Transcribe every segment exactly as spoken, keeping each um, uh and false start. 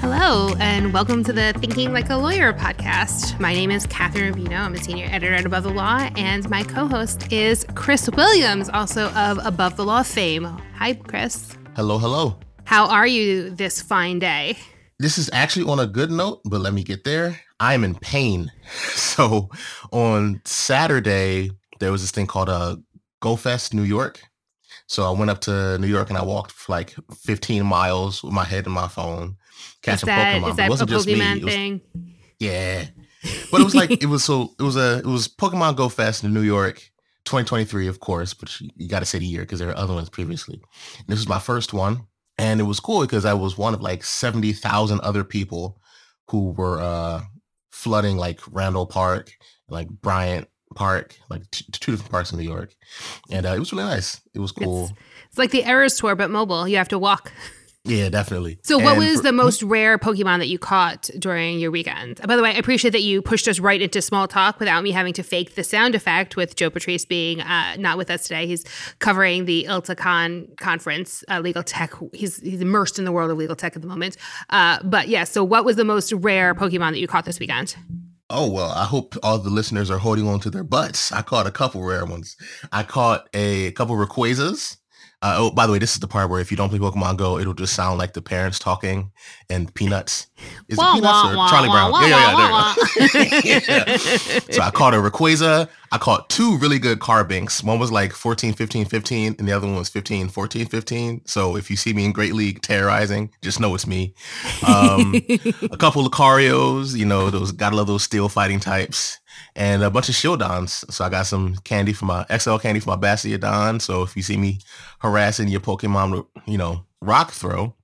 Hello, and welcome to the Thinking Like a Lawyer podcast. My name is Catherine Vino. I'm a senior editor at Above the Law, and my co-host is Chris Williams, also of Above the Law fame. Hi, Chris. Hello, hello. How are you this fine day? This is actually on a good note, but let me get there. I'm in pain. So on Saturday, there was this thing called a Go Fest New York. So I went up to New York and I walked for like fifteen miles with my head in my phone, catching Pokemon. Is that it wasn't a just Pokemon me. Thing? It was, yeah. But it was like, it was so, it was a, it was Pokemon Go Fest in New York, twenty twenty-three, of course, but you got to say the year because there were other ones previously. And this was my first one. And it was cool because I was one of like seventy thousand other people who were uh, flooding like Randall Park, like Bryant Park, like t- two different parks in New York. And uh, it was really nice. It was cool. It's, it's like the Eras Tour, but mobile. You have to walk. Yeah, definitely. So and what was for, the most rare Pokemon that you caught during your weekend? By the way, I appreciate that you pushed us right into small talk without me having to fake the sound effect with Joe Patrice being uh, not with us today. He's covering the ILTACON conference, uh, Legal Tech. He's he's immersed in the world of legal tech at the moment. Uh, but yeah, so what was the most rare Pokemon that you caught this weekend? Oh, well, I hope all the listeners are holding on to their butts. I caught a couple rare ones. I caught a couple Rayquazas. Uh, oh, by the way, this is the part where if you don't play Pokemon Go, it'll just sound like the parents talking and Peanuts. Is wah, it Peanuts wah, or wah, Charlie wah, Brown? Wah, yeah, yeah, yeah. There we go. yeah. So I caught a Rayquaza. I caught two really good Carbinks. One was like fourteen, fifteen, fifteen, and the other one was fifteen, fourteen, fifteen. So if you see me in Great League terrorizing, just know it's me. Um, a couple of Lucarios, you know, those gotta love those steel fighting types. And a bunch of Shieldons. So I got some candy for my X L candy for my Bastiodon. So if you see me harassing your Pokemon with, you know, rock throw,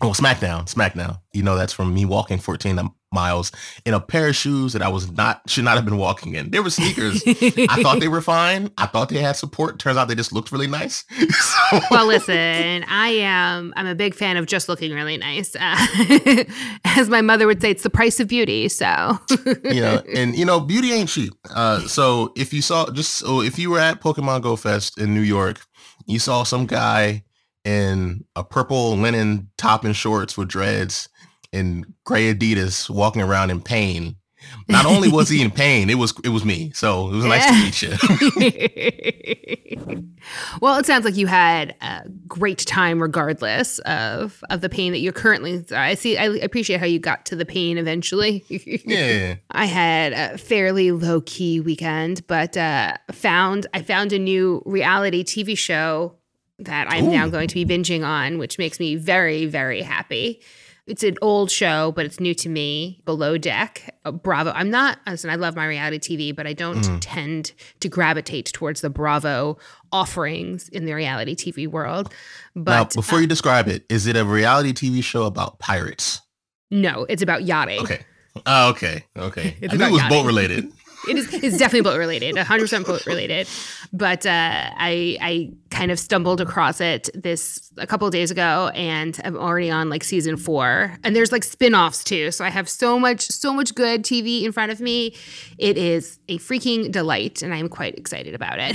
oh, Smackdown, Smackdown. You know, that's from me walking fourteen miles in a pair of shoes that I was not, should not have been walking in. They were sneakers. I thought they were fine. I thought they had support. Turns out they just looked really nice. So. Well, listen, I am, I'm a big fan of just looking really nice. Uh, as my mother would say, it's the price of beauty. So, you know, and you know, beauty ain't cheap. Uh, so if you saw just, so if you were at Pokemon Go Fest in New York, you saw some guy in a purple linen top and shorts with dreads and gray Adidas walking around in pain. Not only was he in pain, it was it was me. So it was nice yeah. to meet you. Well, it sounds like you had a great time regardless of, of the pain that you're currently. I see. I appreciate how you got to the pain eventually. Yeah. I had a fairly low key weekend, but uh, found I found a new reality T V show that I'm Ooh. now going to be binging on, which makes me very, very happy. It's an old show, but it's new to me. Below Deck, uh, Bravo. I'm not, listen, I love my reality T V, but I don't mm. tend to gravitate towards the Bravo offerings in the reality T V world. But now, before uh, you describe it, is it a reality T V show about pirates? No, it's about yachting. Okay. Uh, okay. Okay. It's I knew it was yachting. Boat related. It is. It's definitely boat related, one hundred percent boat related. But uh, I I kind of stumbled across it this a couple of days ago, and I'm already on like season four. And there's like spinoffs too. So I have so much, so much good T V in front of me. It is a freaking delight, and I'm quite excited about it.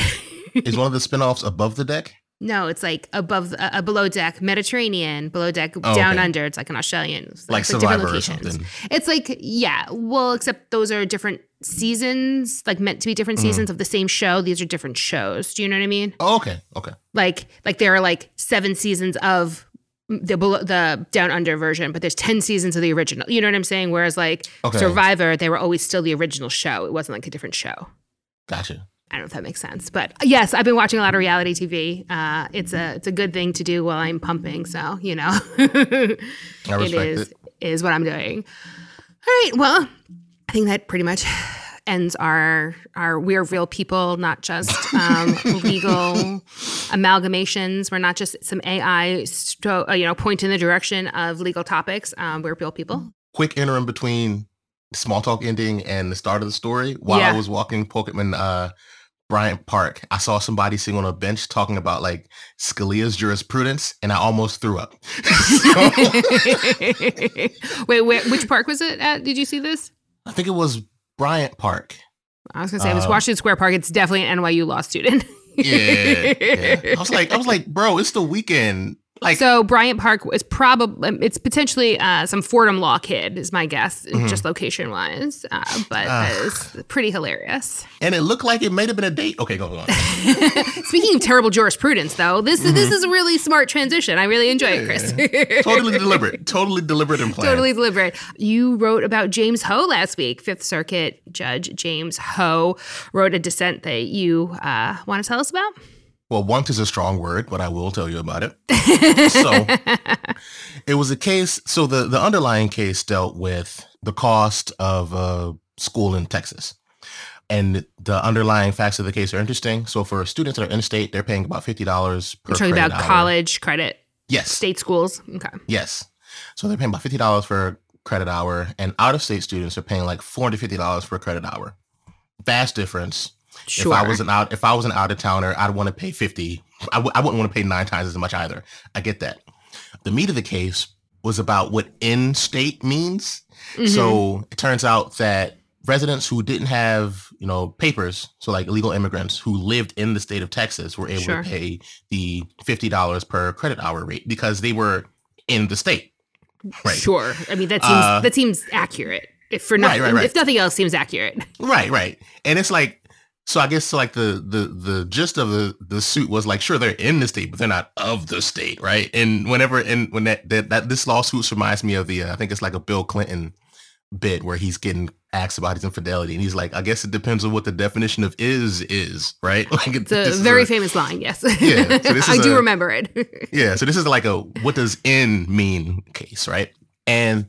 Is one of the spinoffs Above the Deck? No, it's like above a uh, Below Deck Mediterranean, Below Deck oh, Down okay. Under. It's like an Australian, so like, like Survivor or something. It's like yeah, well, except those are different seasons, like meant to be different mm. seasons of the same show. These are different shows. Do you know what I mean? Oh, okay, okay. Like like there are like seven seasons of the the Down Under version, but there's ten seasons of the original. You know what I'm saying? Whereas like okay. Survivor, they were always still the original show. It wasn't like a different show. Gotcha. I don't know if that makes sense, but yes, I've been watching a lot of reality T V. Uh, it's a it's a good thing to do while I'm pumping, so you know, I respect it is it. is what I'm doing. All right, well, I think that pretty much ends our our we're real people, not just um, legal amalgamations. We're not just some A I, sto- uh, you know, point in the direction of legal topics. Um, we're real people. Quick interim between small talk ending and the start of the story. While yeah. I was walking Pokemon. Uh, Bryant Park, I saw somebody sitting on a bench talking about like Scalia's jurisprudence, and I almost threw up. Wait, wait, which park was it at? Did you see this? I think it was Bryant Park. I was gonna say uh, I was Washington Square Park. It's definitely an N Y U law student. yeah, yeah, I was like, I was like, bro, it's the weekend. Like, so Bryant Park is probably, it's potentially uh, some Fordham Law kid is my guess, mm-hmm. just location wise. Uh, but uh, it's pretty hilarious. And it looked like it might have been a date. Okay, go on. Speaking of terrible jurisprudence, though, this mm-hmm. this is a really smart transition. I really enjoy yeah, it, Chris. Yeah. Totally deliberate. Totally deliberate and planned. Totally deliberate. You wrote about James Ho last week. Fifth Circuit Judge James Ho wrote a dissent that you uh, want to tell us about? Well, want is a strong word, but I will tell you about it. So it was a case. So the, the underlying case dealt with the cost of a school in Texas. And the underlying facts of the case are interesting. So for students that are in-state, they're paying about fifty dollars per credit hour. You're talking about college credit? Yes. State schools? Okay. Yes. So they're paying about fifty dollars for credit hour. And out-of-state students are paying like four hundred fifty dollars per credit hour. Vast difference. Sure. If I was an out, if I was an out of towner, I'd want to pay fifty. I, w- I wouldn't want to pay nine times as much either. I get that. The meat of the case was about what in-state means. Mm-hmm. So it turns out that residents who didn't have, you know, papers, so like illegal immigrants who lived in the state of Texas, were able sure. to pay the fifty dollars per credit hour rate because they were in the state. Right. Sure. I mean, that seems uh, that seems accurate. If for nothing, right, right, right. if nothing else, seems accurate. Right. Right. And it's like. So I guess so like the the the gist of the, the suit was like, sure, they're in the state, but they're not of the state. Right. And whenever and when that that, that this lawsuit reminds me of the uh, I think it's like a Bill Clinton bit where he's getting asked about his infidelity. And he's like, I guess it depends on what the definition of is is. Right. Like it, it's a very a, famous line. Yes. Yeah. So this is I do a, remember it. yeah. So this is like a what does in mean case. Right. And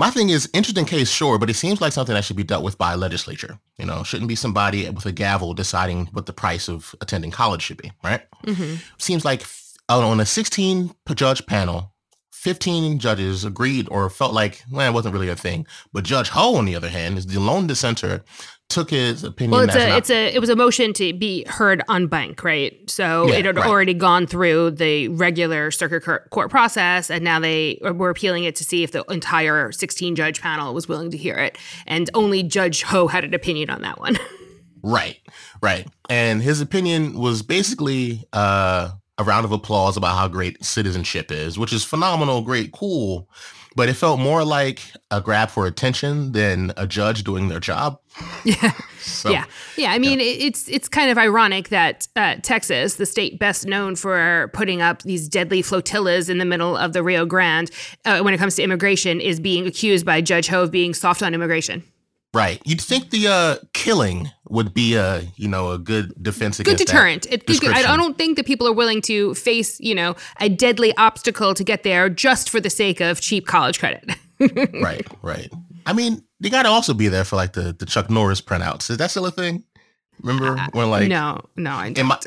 my thing is, interesting case, sure, but it seems like something that should be dealt with by a legislature. You know, shouldn't be somebody with a gavel deciding what the price of attending college should be, right? Mm-hmm. Seems like on a sixteen-judge panel, fifteen judges agreed or felt like, well, it wasn't really a thing. But Judge Ho, on the other hand, is the lone dissenter, took his opinion. Well, it's a, not- it's a, it was a motion to be heard on bank, right? So yeah, it had right. already gone through the regular circuit court process, and now they were appealing it to see if the entire sixteen-judge panel was willing to hear it. And only Judge Ho had an opinion on that one. Right, right. And his opinion was basically uh, a round of applause about how great citizenship is, which is phenomenal, great, cool. But it felt more like a grab for attention than a judge doing their job. Yeah. So, yeah. Yeah. I mean, yeah. it's it's kind of ironic that uh, Texas, the state best known for putting up these deadly flotillas in the middle of the Rio Grande, uh, when it comes to immigration, is being accused by Judge Ho of being soft on immigration. Right. You'd think the uh, killing would be a, you know, a good defense against that. Good deterrent. That it, it, I don't think that people are willing to face, you know, a deadly obstacle to get there just for the sake of cheap college credit. Right. Right. I mean, they got to also be there for like the, the Chuck Norris printouts. Is that still a thing? Remember uh, when like no, no, I don't. In my,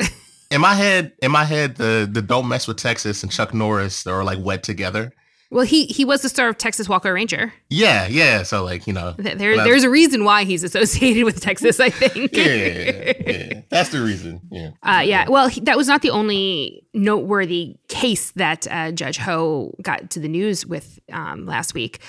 in my head, in my head, the the Don't Mess with Texas and Chuck Norris are like wed together. Well, he he was the star of Texas Walker Ranger. Yeah, yeah. So, like, you know. There, there's a reason why he's associated with Texas, I think. yeah, yeah, yeah. That's the reason. Yeah. Uh, yeah. Well, he, that was not the only noteworthy case that uh, Judge Ho got to the news with um, last week.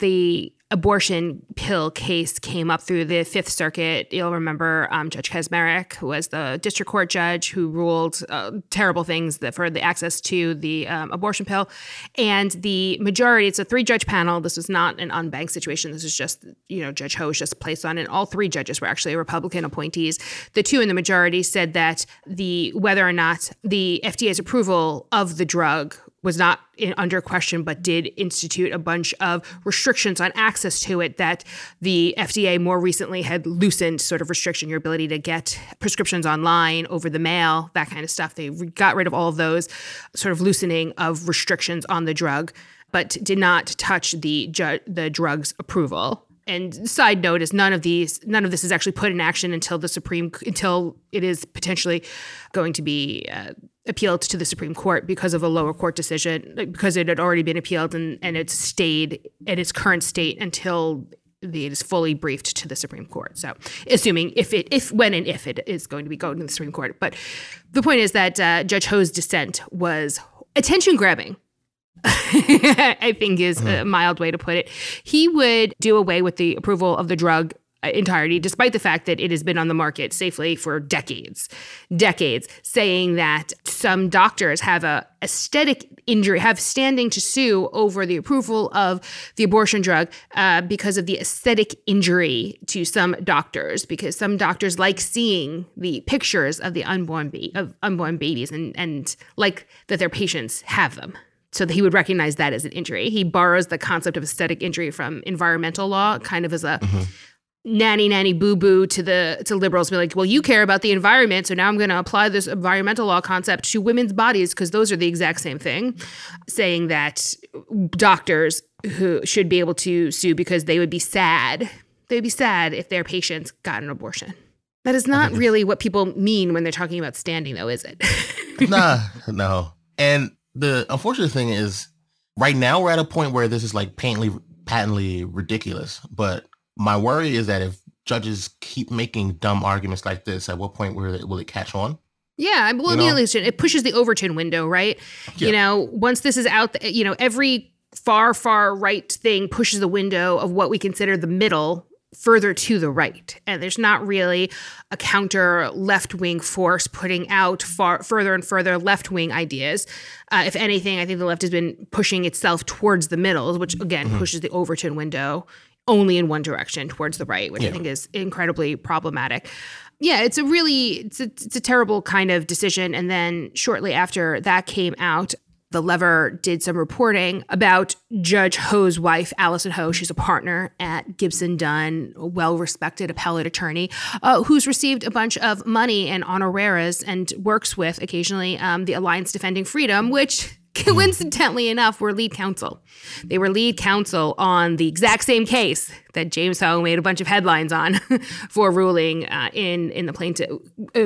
The abortion pill case came up through the Fifth Circuit. You'll remember um, Judge Kaczmarek, who was the district court judge who ruled uh, terrible things that for the access to the um, abortion pill. And the majority, it's a three-judge panel. This was not an unbanked situation. This is just, you know, Judge Ho was just placed on, and all three judges were actually Republican appointees. The two in the majority said that the whether or not the F D A's approval of the drug was not in under question, but did institute a bunch of restrictions on access to it that the F D A more recently had loosened, sort of restriction your ability to get prescriptions online, over the mail, that kind of stuff. They got rid of all of those sort of loosening of restrictions on the drug, but did not touch the ju- the drug's approval. And side note is none of these, none of this is actually put in action until the Supreme, until it is potentially going to be uh, appealed to the Supreme Court because of a lower court decision, because it had already been appealed and, and it's stayed at its current state until the, it is fully briefed to the Supreme Court. So assuming if it, if, when and if it is going to be going to the Supreme Court. But the point is that uh, Judge Ho's dissent was attention grabbing. I think is a mild way to put it. He would do away with the approval of the drug entirety, despite the fact that it has been on the market safely for decades, decades, saying that some doctors have a aesthetic injury, have standing to sue over the approval of the abortion drug uh, because of the aesthetic injury to some doctors, because some doctors like seeing the pictures of the unborn ba- of unborn babies and, and like that their patients have them. So that he would recognize that as an injury. He borrows the concept of aesthetic injury from environmental law, kind of as a mm-hmm. nanny nanny boo boo to the to liberals, be like, well, you care about the environment, so now I'm going to apply this environmental law concept to women's bodies because those are the exact same thing. Saying that doctors who should be able to sue because they would be sad, they would be sad if their patients got an abortion. That is not really what people mean when they're talking about standing, though, is it? nah, no, and. The unfortunate thing is right now we're at a point where this is like patently, patently ridiculous. But my worry is that if judges keep making dumb arguments like this, at what point will it, will it catch on? Yeah, well, you know? It pushes the Overton window, right? Yeah. You know, once this is out, you know, every far, far right thing pushes the window of what we consider the middle further to the right. And there's not really a counter left-wing force putting out far further and further left-wing ideas. Uh, if anything, I think the left has been pushing itself towards the middle, which again mm-hmm. pushes the Overton window only in one direction towards the right, which yeah. I think is incredibly problematic. Yeah, it's a really, it's a, it's a terrible kind of decision. And then shortly after that came out, The Lever did some reporting about Judge Ho's wife, Allison Ho. She's a partner at Gibson Dunn, a well-respected appellate attorney, uh, who's received a bunch of money and honoraires and works with, occasionally, um, the Alliance Defending Freedom, which, coincidentally enough, were lead counsel. They were lead counsel on the exact same case that James Ho made a bunch of headlines on for ruling uh, in, in the plaintiff,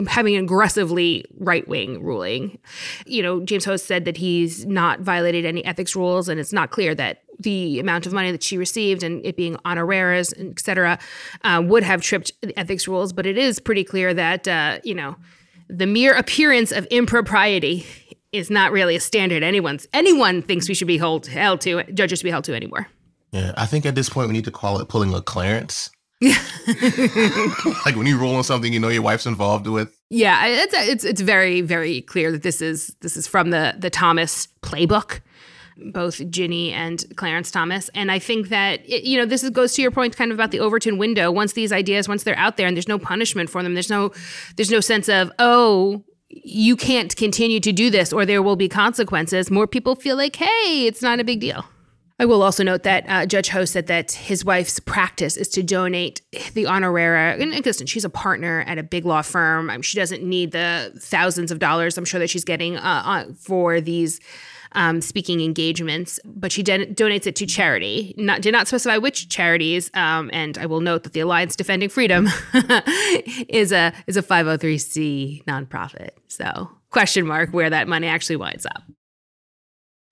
having an aggressively right-wing ruling. You know, James Ho said that he's not violated any ethics rules, and it's not clear that the amount of money that she received and it being honoraires, et cetera, uh, would have tripped the ethics rules. But it is pretty clear that, uh, you know, the mere appearance of impropriety is not really a standard anyone's anyone thinks we should be held held to judges should be held to anymore. Yeah, I think at this point we need to call it pulling a Clarence. Yeah, like when you roll on something you know your wife's involved with. Yeah, it's it's it's very very clear that this is this is from the the Thomas playbook, both Ginny and Clarence Thomas. And I think that, it, you know, this is, goes to your point kind of about the Overton window. Once these ideas, once they're out there, and there's no punishment for them, there's no there's no sense of oh. you can't continue to do this or there will be consequences. More people feel like, hey, it's not a big deal. I will also note that uh, Judge Ho said that his wife's practice is to donate the honoraria. And listen, she's a partner at a big law firm. I mean, she doesn't need the thousands of dollars I'm sure that she's getting uh, for these um, speaking engagements, but she den- donates it to charity. Not, did not specify which charities. Um, and I will note that the Alliance Defending Freedom is a is a five oh three c nonprofit. So question mark where that money actually winds up.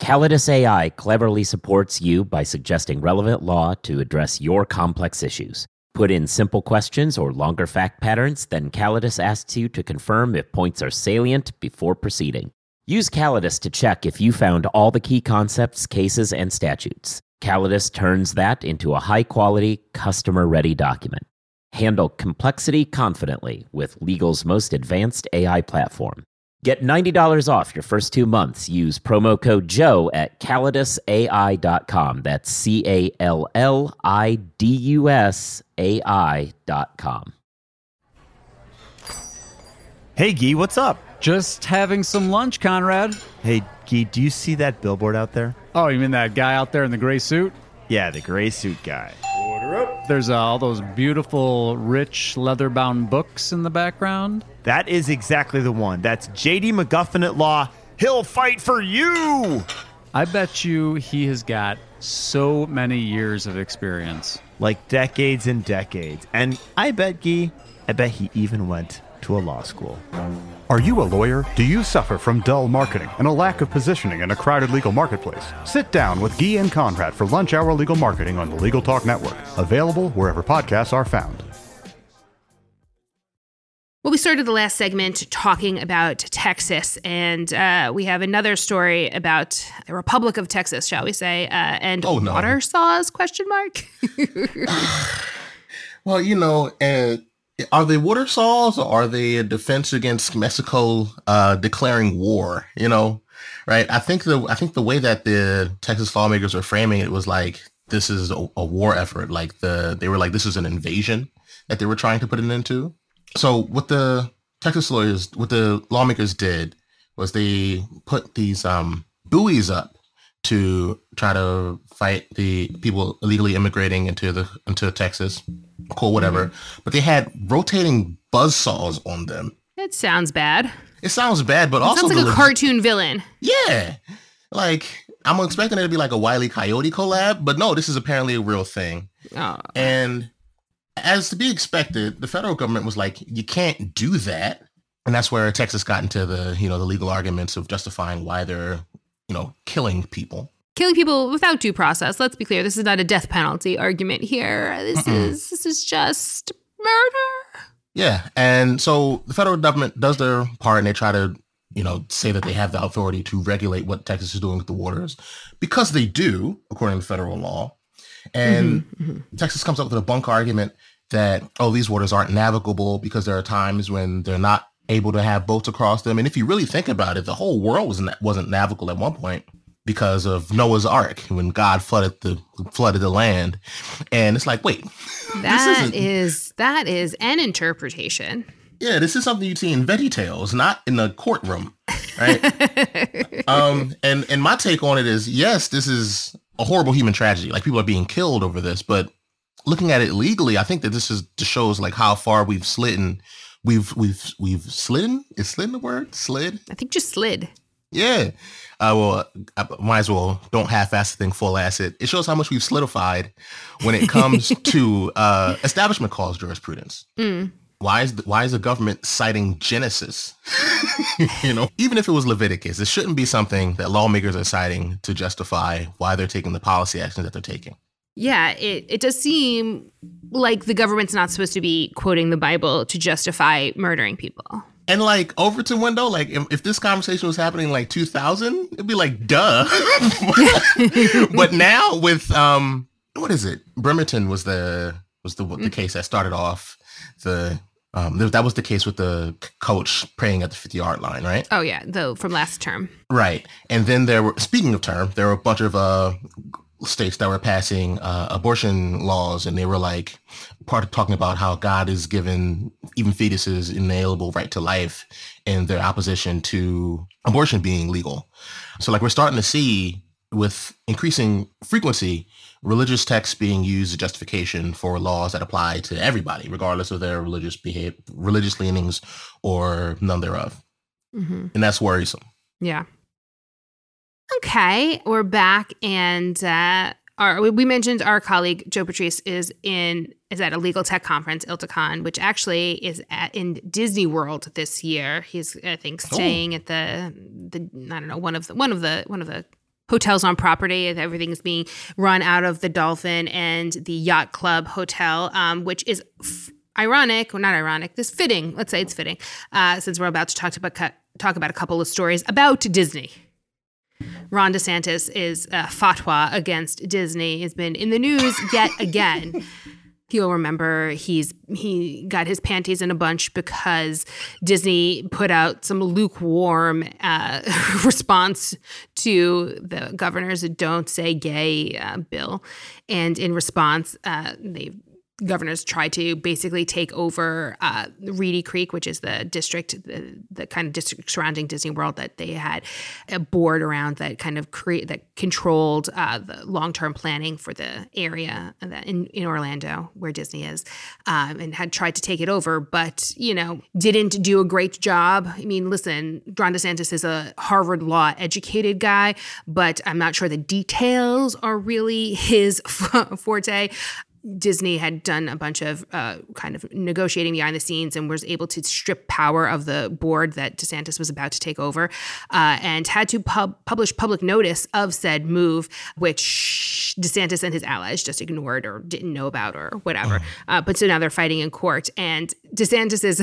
Calidus A I cleverly supports you by suggesting relevant law to address your complex issues. Put in simple questions or longer fact patterns, then Calidus asks you to confirm if points are salient before proceeding. Use Calidus to check if you found all the key concepts, cases, and statutes. Calidus turns that into a high-quality, customer-ready document. Handle complexity confidently with legal's most advanced A I platform. Get ninety dollars off your first two months. Use promo code Joe at calidus a i dot com. That's C A L L I D U S A I dot com. Hey, Guy, what's up? Just having some lunch, Conrad. Hey, Guy, do you see that billboard out there? Oh, you mean that guy out there in the gray suit? Yeah, the gray suit guy. Order up. There's uh, all those beautiful, rich, leather-bound books in the background. That is exactly the one. That's J D McGuffin at law. He'll fight for you. I bet you he has got so many years of experience. Like decades and decades. And I bet, Guy, I bet he even went to a law school. Are you a lawyer? Do you suffer from dull marketing and a lack of positioning in a crowded legal marketplace? Sit down with Guy and Conrad for Lunch Hour Legal Marketing on the Legal Talk Network. Available wherever podcasts are found. Well, we started the last segment talking about Texas, and uh, we have another story about the Republic of Texas, shall we say, uh, and oh, no. water saws, question mark? Well, you know, uh, are they water saws or are they a defense against Mexico uh, declaring war? You know, right? I think the I think the way that the Texas lawmakers were framing it was like this is a, a war effort. Like the they were like this is an invasion that they were trying to put an end to. So what the Texas lawyers, what the lawmakers did was they put these um, buoys up to try to fight the people illegally immigrating into the into Texas, cool, whatever. Mm-hmm. But they had rotating buzzsaws on them. It sounds bad. It sounds bad, but it also sounds like deliv- a cartoon villain. Yeah, like I'm expecting it to be like a Wile E. Coyote collab, but no, this is apparently a real thing. Oh. And as to be expected, the federal government was like, "You can't do that," and that's where Texas got into the you know the legal arguments of justifying why they're. You know, killing people. Killing people without due process. Let's be clear. This is not a death penalty argument here. This Mm-mm. is this is just murder. Yeah. And so the federal government does their part and they try to, you know, say that they have the authority to regulate what Texas is doing with the waters because they do, according to federal law. And mm-hmm, mm-hmm. Texas comes up with a bunk argument that, oh, these waters aren't navigable because there are times when they're not able to have boats across them. And if you really think about it, the whole world was na- wasn't navigable at one point because of Noah's Ark when God flooded the flooded the land. And it's like, wait, that is that is an interpretation. Yeah, this is something you see in Veggie Tales, not in the courtroom, right? um, and and my take on it is, yes, this is a horrible human tragedy. Like people are being killed over this, but looking at it legally, I think that this is just shows like how far we've slid and. We've we've we've slidden. Is slidden the word? Slid? I think just slid. Yeah. Uh, well, I might as well don't half-ass the thing, full-ass it. It shows how much we've solidified when it comes to uh, establishment clause jurisprudence. Mm. Why is the, why is the government citing Genesis? You know, even if it was Leviticus, it shouldn't be something that lawmakers are citing to justify why they're taking the policy actions that they're taking. Yeah, it, it does seem like the government's not supposed to be quoting the Bible to justify murdering people. And like Overton window, like if, if this conversation was happening like two thousand, it'd be like, duh. But now with um, what is it? Bremerton was the was the the case that started off the um that was the case with the coach praying at the fifty yard line, right? Oh yeah, though from last term, right? And then there were speaking of term, there were a bunch of uh. states that were passing uh, abortion laws, and they were like part of talking about how God has given even fetuses inalienable right to life in their opposition to abortion being legal. So like we're starting to see with increasing frequency religious texts being used as justification for laws that apply to everybody, regardless of their religious behavior, religious leanings or none thereof. Mm-hmm. And that's worrisome. Yeah. Okay, we're back, and uh, our, we mentioned our colleague Joe Patrice is in is at a legal tech conference, ILTACON, which actually is at, in Disney World this year. He's, I think, staying oh. at the the I don't know one of the one of the one of the hotels on property. Everything is being run out of the Dolphin and the Yacht Club Hotel, um, which is f- ironic, or well, not ironic. This fitting, let's say it's fitting, uh, since we're about to talk to talk about a couple of stories about Disney. Ron DeSantis is uh, fatwa against Disney has been in the news yet again. You'll remember he's he got his panties in a bunch because Disney put out some lukewarm uh, response to the governor's "Don't Say Gay" uh, bill, and in response, uh, they've. Governors tried to basically take over uh, Reedy Creek, which is the district, the, the kind of district surrounding Disney World that they had a board around that kind of cre- that controlled uh, the long-term planning for the area in, in Orlando where Disney is, um, and had tried to take it over, but, you know, didn't do a great job. I mean, listen, Ron DeSantis is a Harvard Law educated guy, but I'm not sure the details are really his forte. Disney had done a bunch of uh, kind of negotiating behind the scenes and was able to strip power of the board that DeSantis was about to take over, uh, and had to pub- publish public notice of said move, which DeSantis and his allies just ignored or didn't know about or whatever. Oh. Uh, but so now they're fighting in court. And DeSantis's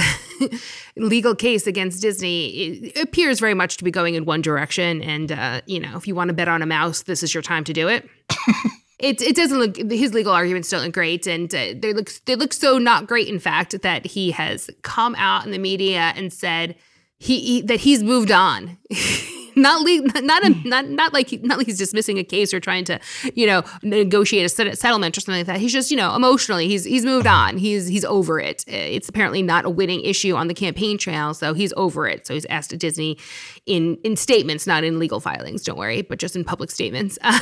legal case against Disney appears very much to be going in one direction. And, uh, you know, if you want to bet on a mouse, this is your time to do it. it it doesn't look, his legal arguments don't look great, and uh, they look they look so not great, in fact, that he has come out in the media and said he, he that he's moved on. Not, le- not, a, not, not like he, not like he's dismissing a case or trying to, you know, negotiate a settlement or something like that. He's just, you know, emotionally, he's he's moved on. He's he's over it. It's apparently not a winning issue on the campaign trail, so he's over it. So he's asked at Disney in, in statements, not in legal filings, don't worry, but just in public statements, uh,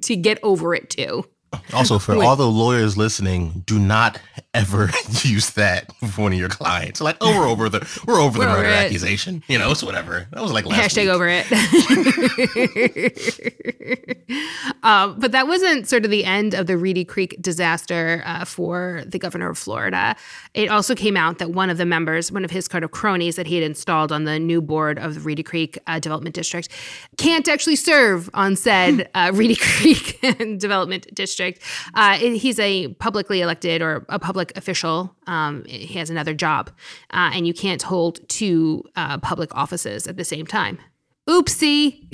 to get over it too. Also, for all the lawyers listening, do not ever use that for one of your clients. Like, oh, we're over the we're over we're the murder over accusation. You know, it's whatever. That was like last hashtag week. Over it. um, but that wasn't sort of the end of the Reedy Creek disaster uh, for the governor of Florida. It also came out that one of the members, one of his kind of cronies that he had installed on the new board of the Reedy Creek uh, Development District, can't actually serve on said uh, Reedy Creek Development District. Uh, he's a publicly elected or a public official. Um, he has another job, uh, and you can't hold two uh, public offices at the same time. Oopsie.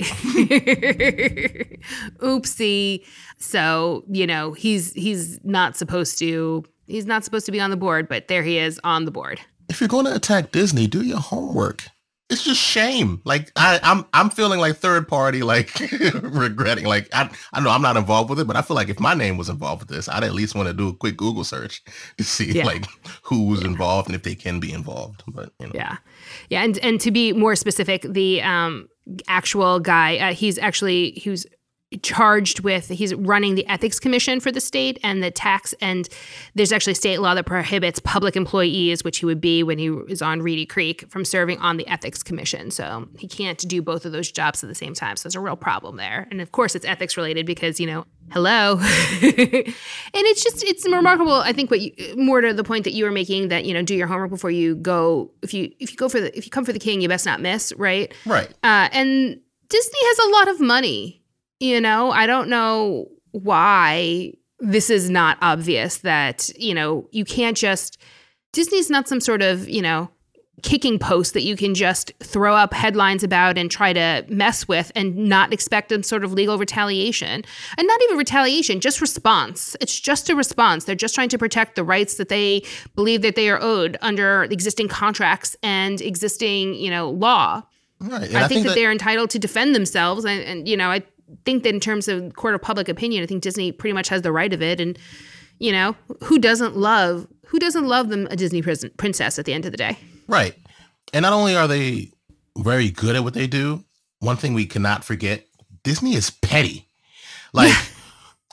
Oopsie. So, you know, he's he's not supposed to he's not supposed to be on the board, but there he is on the board. If you're going to attack Disney, do your homework. It's just shame. Like I, I'm, I'm feeling like third party, like regretting. Like I, I know I'm not involved with it, but I feel like if my name was involved with this, I'd at least want to do a quick Google search to see yeah. like who was yeah. involved and if they can be involved. But you know. yeah, yeah, and and to be more specific, the um, actual guy, uh, he's actually he was charged with he's running the ethics commission for the state and the tax, and there's actually state law that prohibits public employees, which he would be when he is on Reedy Creek, from serving on the ethics commission. So he can't do both of those jobs at the same time. So there's a real problem there. And of course it's ethics related because, you know, hello. And it's just, it's remarkable. I think what you, more to the point that you were making, that, you know, do your homework before you go. If you, if you go for the, if you come for the king, you best not miss. Right. Right. Uh, and Disney has a lot of money. You know, I don't know why this is not obvious that, you know, you can't just, Disney's not some sort of, you know, kicking post that you can just throw up headlines about and try to mess with and not expect some sort of legal retaliation. And not even retaliation, just response. It's just a response. They're just trying to protect the rights that they believe that they are owed under existing contracts and existing, you know, law. Right. And I, I think, think that, that they're entitled to defend themselves. And, and you know, I think that in terms of court of public opinion, I think Disney pretty much has the right of it. And, you know, who doesn't love, who doesn't love them a Disney princess at the end of the day? Right. And not only are they very good at what they do, one thing we cannot forget, Disney is petty. Like,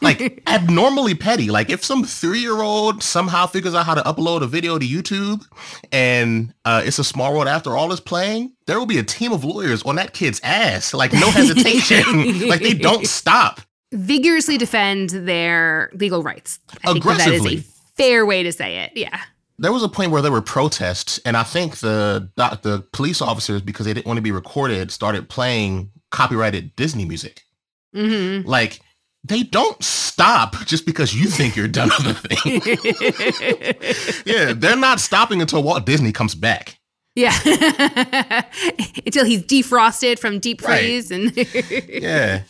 like abnormally petty. Like if some three-year-old somehow figures out how to upload a video to YouTube and uh, It's a Small World After All is playing, there will be a team of lawyers on that kid's ass. Like no hesitation. Like they don't stop. Vigorously defend their legal rights. I Aggressively. Think that, that is a fair way to say it. Yeah. There was a point where there were protests, and I think the the police officers, because they didn't want to be recorded, started playing copyrighted Disney music. Mm-hmm. Like, they don't stop just because you think you're done with the thing. Yeah, they're not stopping until Walt Disney comes back. Yeah. Until he's defrosted from deep freeze. Right. And yeah.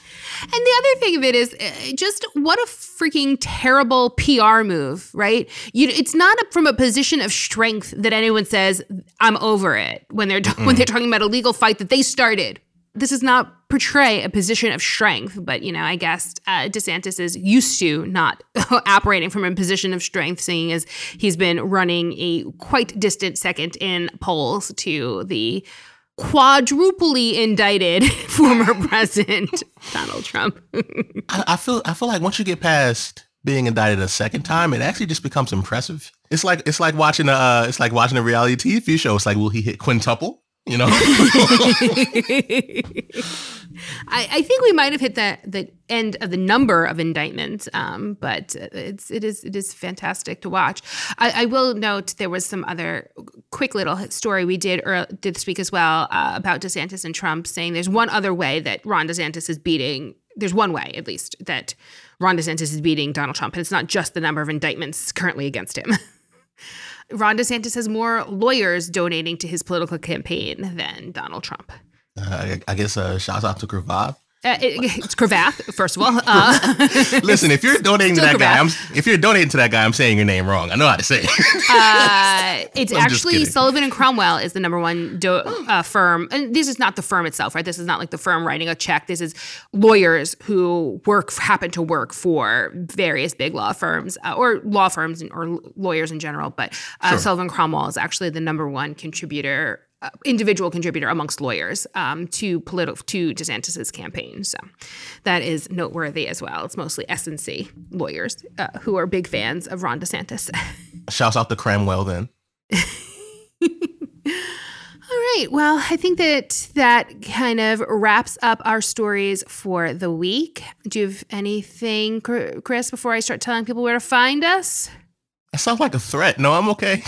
And the other thing of it is just what a freaking terrible P R move, right? You, it's not a, from a position of strength that anyone says, I'm over it, when they're, mm. when they're talking about a legal fight that they started. This does not portray a position of strength, but, you know, I guess uh, DeSantis is used to not operating from a position of strength, seeing as he's been running a quite distant second in polls to the quadruply indicted former president Donald Trump. I, I feel I feel like once you get past being indicted a second time, it actually just becomes impressive. It's like it's like watching a uh, it's like watching a reality T V show. It's like, will he hit quintuple? You know, I, I think we might have hit the, the end of the number of indictments, um, but it's it is it is fantastic to watch. I, I will note there was some other quick little story we did early, did this week as well uh, about DeSantis and Trump, saying there's one other way that Ron DeSantis is beating. There's one way, at least, that Ron DeSantis is beating Donald Trump, and it's not just the number of indictments currently against him. Ron DeSantis has more lawyers donating to his political campaign than Donald Trump. Uh, I guess uh, shouts out to Kravath. Uh, it, it's Kravath, first of all. Uh, Listen, if you're donating to that Kravath. guy, I'm, if you're donating to that guy, I'm saying your name wrong. I know how to say it. uh, it's I'm actually Sullivan and Cromwell is the number one do, uh, firm. And this is not the firm itself, right? This is not like the firm writing a check. This is lawyers who work happen to work for various big law firms uh, or law firms and, or lawyers in general. But uh, sure. Sullivan Cromwell is actually the number one contributor. Uh, individual contributor amongst lawyers um, to political to DeSantis's campaign, so that is noteworthy as well. It's mostly S and C lawyers uh, who are big fans of Ron DeSantis. Shouts out to Cromwell, then. All right. Well, I think that that kind of wraps up our stories for the week. Do you have anything, Chris, before I start telling people where to find us? That sounds like a threat. No, I'm okay.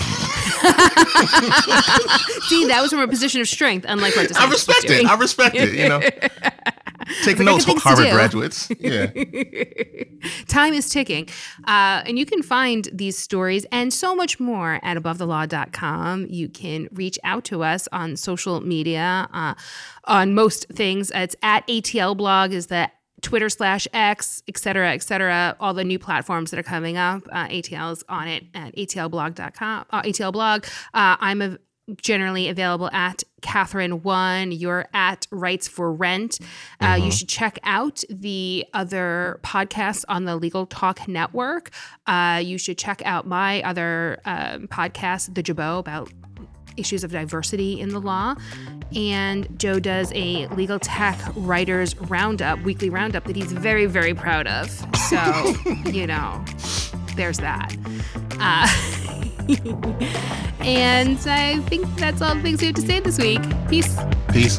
See, that was from a position of strength, unlike what I respect it. I respect it, you know. Take notes, Harvard graduates. Yeah. Time is ticking. Uh, and you can find these stories and so much more at above the law dot com. You can reach out to us on social media, uh, on most things. It's at A T L blog is the Twitter slash X, et cetera, et cetera, all the new platforms that are coming up. Uh, A T L is on it at A T L blog dot com, uh, A T L blog. Uh, I'm a, generally available at Catherine One. You're at Rights for Rent. Uh, mm-hmm. You should check out the other podcasts on the Legal Talk Network. Uh, you should check out my other um, podcast, The Jabot, about issues of diversity in the law. And Joe does a Legal Tech Writers Roundup, weekly roundup, that he's very, very proud of. So, you know, there's that. Uh, and I think that's all the things we have to say this week. Peace. Peace.